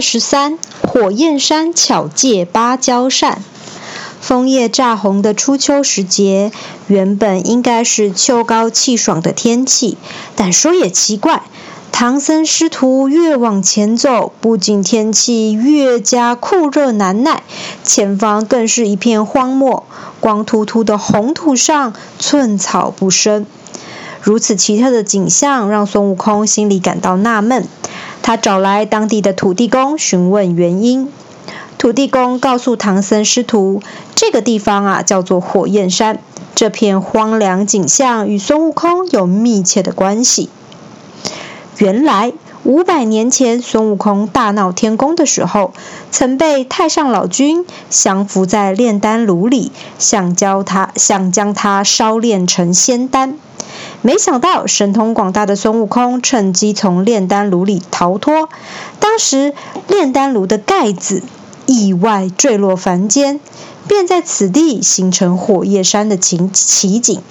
23火焰山巧借芭蕉扇。枫叶乍红的初秋时节，原本应该是秋高气爽的天气，但说也奇怪，唐僧师徒越往前走，不仅天气越加酷热难耐，前方更是一片荒漠，光秃秃的红土上寸草不生。如此奇特的景象让孙悟空心里感到纳闷，他找来当地的土地公询问原因。土地公告诉唐僧师徒，这个地方叫做火焰山，这片荒凉景象与孙悟空有密切的关系。原来500年前孙悟空大闹天宫的时候，曾被太上老君降服在炼丹炉里，想将他烧炼成仙丹。没想到神通广大的孙悟空趁机从炼丹炉里逃脱，当时炼丹炉的盖子意外坠落凡间，便在此地形成火焰山的奇景。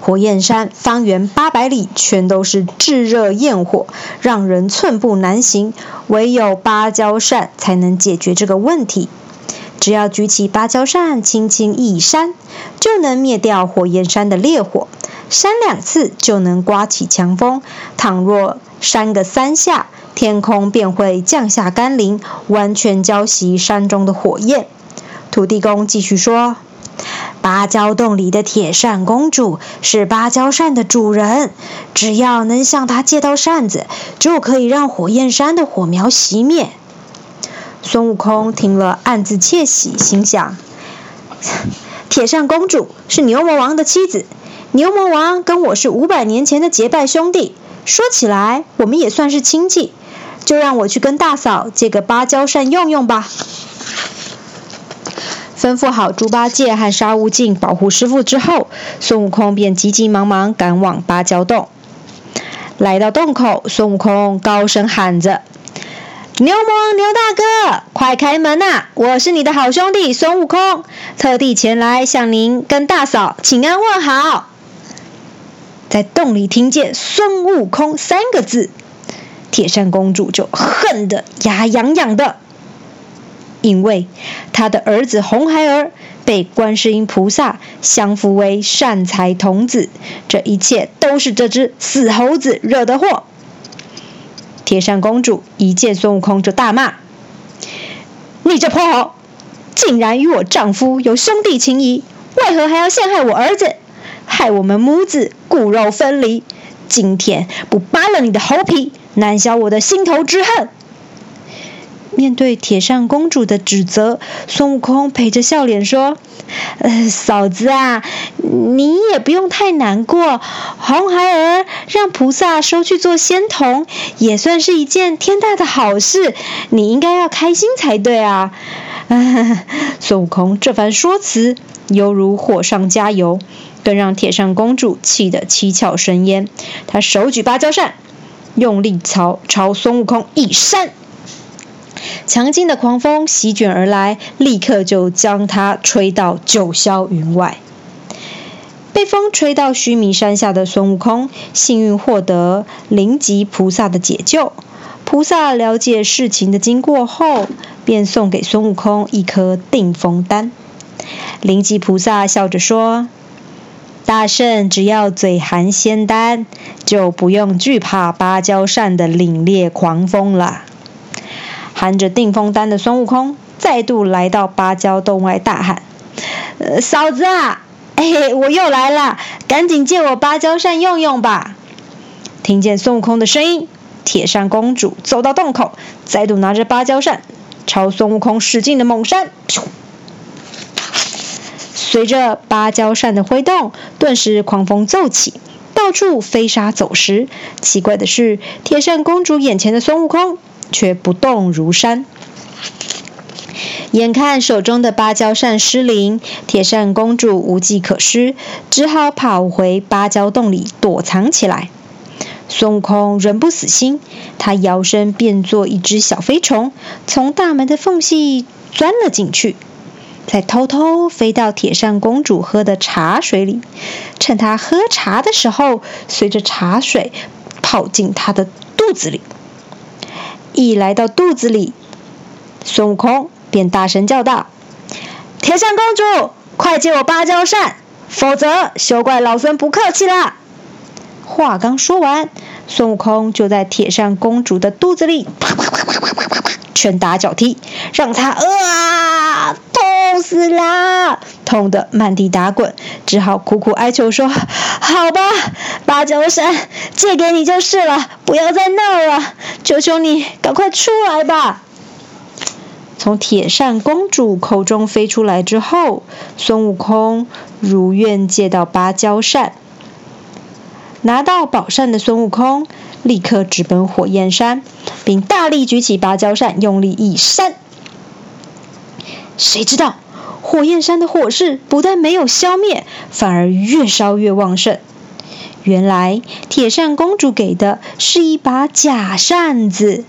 火焰山方圆800里全都是炙热焰火，让人寸步难行，唯有芭蕉扇才能解决这个问题。只要举起芭蕉扇轻轻一扇，就能灭掉火焰山的烈火，扇2次就能刮起强风，倘若扇个3下，天空便会降下甘霖，完全浇熄山中的火焰。土地公继续说，芭蕉洞里的铁扇公主是芭蕉扇的主人，只要能向她借到扇子，就可以让火焰山的火苗熄灭。孙悟空听了暗自窃喜，心想，铁扇公主是牛魔王的妻子，牛魔王跟我是500年前的结拜兄弟，说起来我们也算是亲戚，就让我去跟大嫂借个芭蕉扇用用吧。吩咐好猪八戒和沙悟净保护师父之后，孙悟空便急急忙忙赶往芭蕉洞。来到洞口，孙悟空高声喊着，牛魔王牛大哥，快开门啊，我是你的好兄弟孙悟空，特地前来向您跟大嫂请安问好。在洞里听见孙悟空3个字，铁扇公主就恨得牙痒痒的，因为他的儿子红孩儿被观世音菩萨降服为善财童子，这一切都是这只死猴子惹的祸。铁扇公主一见孙悟空就大骂，你这泼猴，竟然与我丈夫有兄弟情谊，为何还要陷害我儿子，害我们母子骨肉分离，今天不扒了你的猴皮，难消我的心头之恨。面对铁扇公主的指责，孙悟空陪着笑脸说，嫂子啊，你也不用太难过，红孩儿让菩萨收去做仙童，也算是一件天大的好事，你应该要开心才对啊。孙悟空这番说辞犹如火上加油，更让铁扇公主气得七窍生烟，她手举芭蕉扇，用力朝孙悟空一扇，强劲的狂风席卷而来，立刻就将他吹到九霄云外。被风吹到须弥山下的孙悟空幸运获得灵吉菩萨的解救，菩萨了解事情的经过后，便送给孙悟空一颗定风丹。灵吉菩萨笑着说，大圣只要嘴含仙丹，就不用惧怕芭蕉扇的凛冽狂风了。含着定风丹的孙悟空再度来到芭蕉洞外，大喊，嫂子啊，我又来了，赶紧借我芭蕉扇用用吧。听见孙悟空的声音，铁扇公主走到洞口，再度拿着芭蕉扇朝孙悟空使劲的猛扇，随着芭蕉扇的挥动，顿时狂风骤起，到处飞沙走石。奇怪的是，铁扇公主眼前的孙悟空却不动如山。眼看手中的芭蕉扇失灵，铁扇公主无计可施，只好跑回芭蕉洞里躲藏起来。孙悟空仍不死心，他摇身变作一只小飞虫，从大门的缝隙钻了进去，再偷偷飞到铁扇公主喝的茶水里，趁她喝茶的时候，随着茶水跑进她的肚子里。一来到肚子里，孙悟空便大声叫道：“铁扇公主，快借我芭蕉扇，否则休怪老孙不客气啦！”话刚说完，孙悟空就在铁扇公主的肚子里拳打脚踢，让她痛死啦，痛得满地打滚，只好苦苦哀求说：“好吧，芭蕉扇借给你就是了，不要再闹了，求求你赶快出来吧！”从铁扇公主口中飞出来之后，孙悟空如愿借到芭蕉扇。拿到宝扇的孙悟空立刻直奔火焰山，并大力举起芭蕉扇，用力一扇。谁知道火焰山的火势不但没有消灭，反而越烧越旺盛。原来铁扇公主给的是一把假扇子。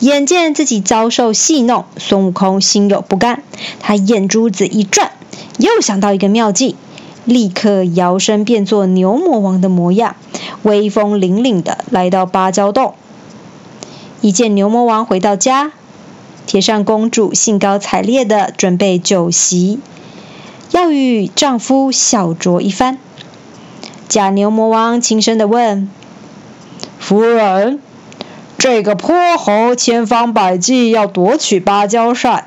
眼见自己遭受戏弄，孙悟空心有不甘，他眼珠子一转，又想到一个妙计，立刻摇身变作牛魔王的模样，威风凛凛地来到芭蕉洞。一见牛魔王回到家，铁扇公主兴高采烈地准备酒席，要与丈夫小酌一番。假牛魔王轻声地问：“夫人，这个泼猴千方百计要夺取芭蕉扇，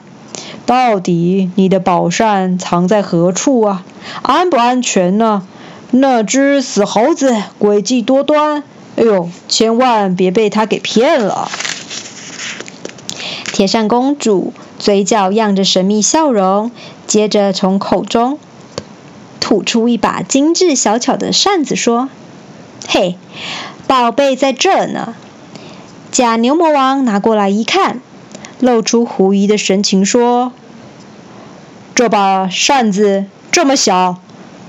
到底你的宝扇藏在何处啊？安不安全呢？那只死猴子诡计多端，哎呦，千万别被他给骗了！”铁扇公主嘴角漾着神秘笑容，接着从口中吐出一把精致小巧的扇子，说：“嘿，宝贝在这呢。”假牛魔王拿过来一看，露出狐疑的神情说：“这把扇子这么小，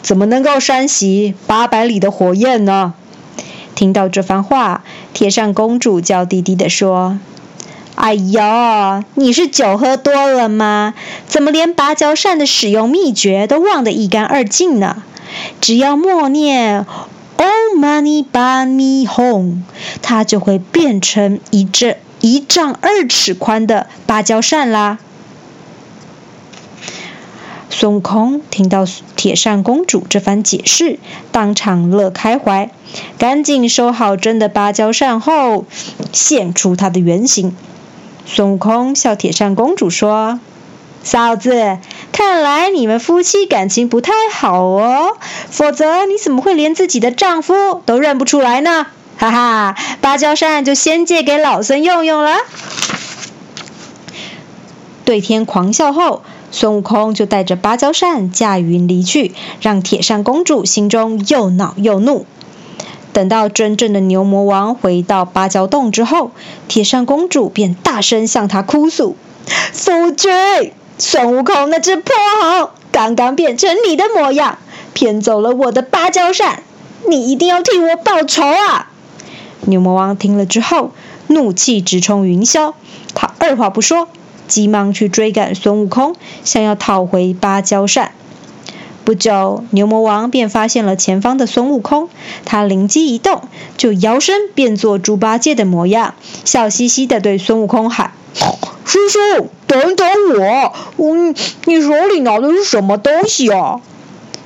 怎么能够扇熄800里的火焰呢？”听到这番话，铁扇公主娇滴滴地说：“哎呦，你是酒喝多了吗？怎么连芭蕉扇的使用秘诀都忘得一干二净呢？只要默念Om Mani Padme Hum， 它就会变成一丈二尺宽的芭蕉扇啦。”孙悟空听到铁扇公主这番解释，当场乐开怀，赶紧收好真的芭蕉扇后，现出它的原形。孙悟空笑铁扇公主说：“嫂子，看来你们夫妻感情不太好哦，否则你怎么会连自己的丈夫都认不出来呢？哈哈，芭蕉扇就先借给老孙用用了。”对天狂笑后，孙悟空就带着芭蕉扇驾云离去，让铁扇公主心中又恼又怒。等到真正的牛魔王回到芭蕉洞之后，铁扇公主便大声向他哭诉：“夫君！孙悟空那只泼猴刚刚变成你的模样，骗走了我的芭蕉扇，你一定要替我报仇啊！”牛魔王听了之后，怒气直冲云霄，他二话不说，急忙去追赶孙悟空，想要讨回芭蕉扇。不久，牛魔王便发现了前方的孙悟空，他灵机一动，就摇身变作猪八戒的模样，笑嘻嘻地对孙悟空喊：“叔叔，等等我！你手里拿的是什么东西啊？”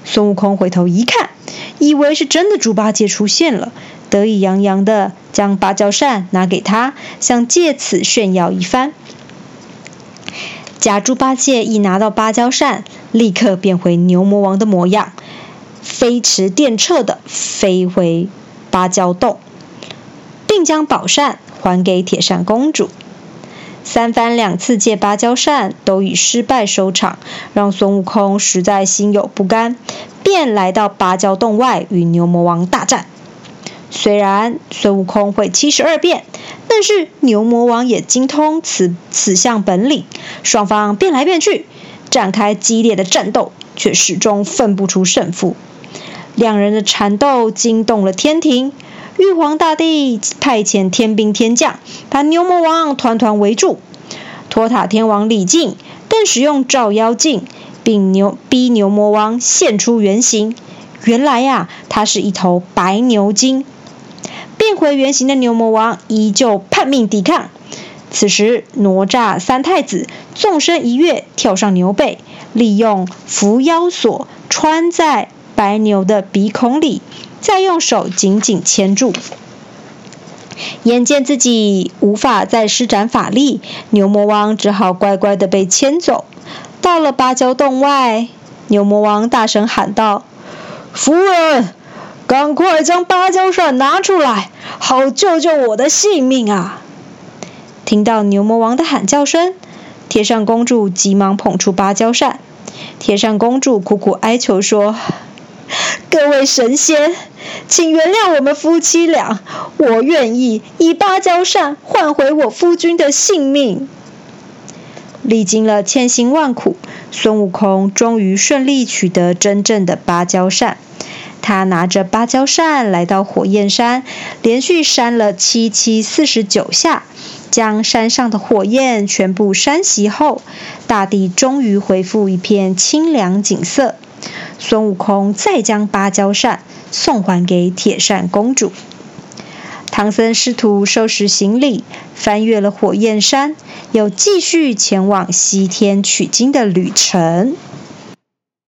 孙悟空回头一看，以为是真的猪八戒出现了，得意洋洋地将芭蕉扇拿给他，想借此炫耀一番。假猪八戒一拿到芭蕉扇，立刻变回牛魔王的模样，飞驰电掣地飞回芭蕉洞，并将宝扇还给铁扇公主。三番两次借芭蕉扇都以失败收场，让孙悟空实在心有不甘，便来到芭蕉洞外与牛魔王大战。虽然孙悟空会72变，但是牛魔王也精通此项本领，双方变来变去，展开激烈的战斗，却始终分不出胜负。两人的缠斗惊动了天庭，玉皇大帝派遣天兵天将把牛魔王团团围住。托塔天王李靖更使用照妖镜，并逼牛魔王现出原形。原来呀，他是一头白牛精。变回原形的牛魔王依旧叛命抵抗，此时哪吒三太子纵身一跃，跳上牛背，利用伏妖索穿在白牛的鼻孔里，再用手紧紧牵住。眼见自己无法再施展法力，牛魔王只好乖乖地被牵走。到了芭蕉洞外，牛魔王大声喊道：“夫人，赶快将芭蕉扇拿出来，好救救我的性命啊！”听到牛魔王的喊叫声，铁扇公主急忙捧出芭蕉扇。铁扇公主苦苦哀求说：“各位神仙，请原谅我们夫妻俩，我愿意以芭蕉扇换回我夫君的性命。”历经了千辛万苦，孙悟空终于顺利取得真正的芭蕉扇。他拿着芭蕉扇来到火焰山，连续扇了749下，将山上的火焰全部扇熄后，大地终于恢复一片清凉景色。孙悟空再将芭蕉扇送还给铁扇公主。唐僧师徒收拾行李，翻越了火焰山，又继续前往西天取经的旅程。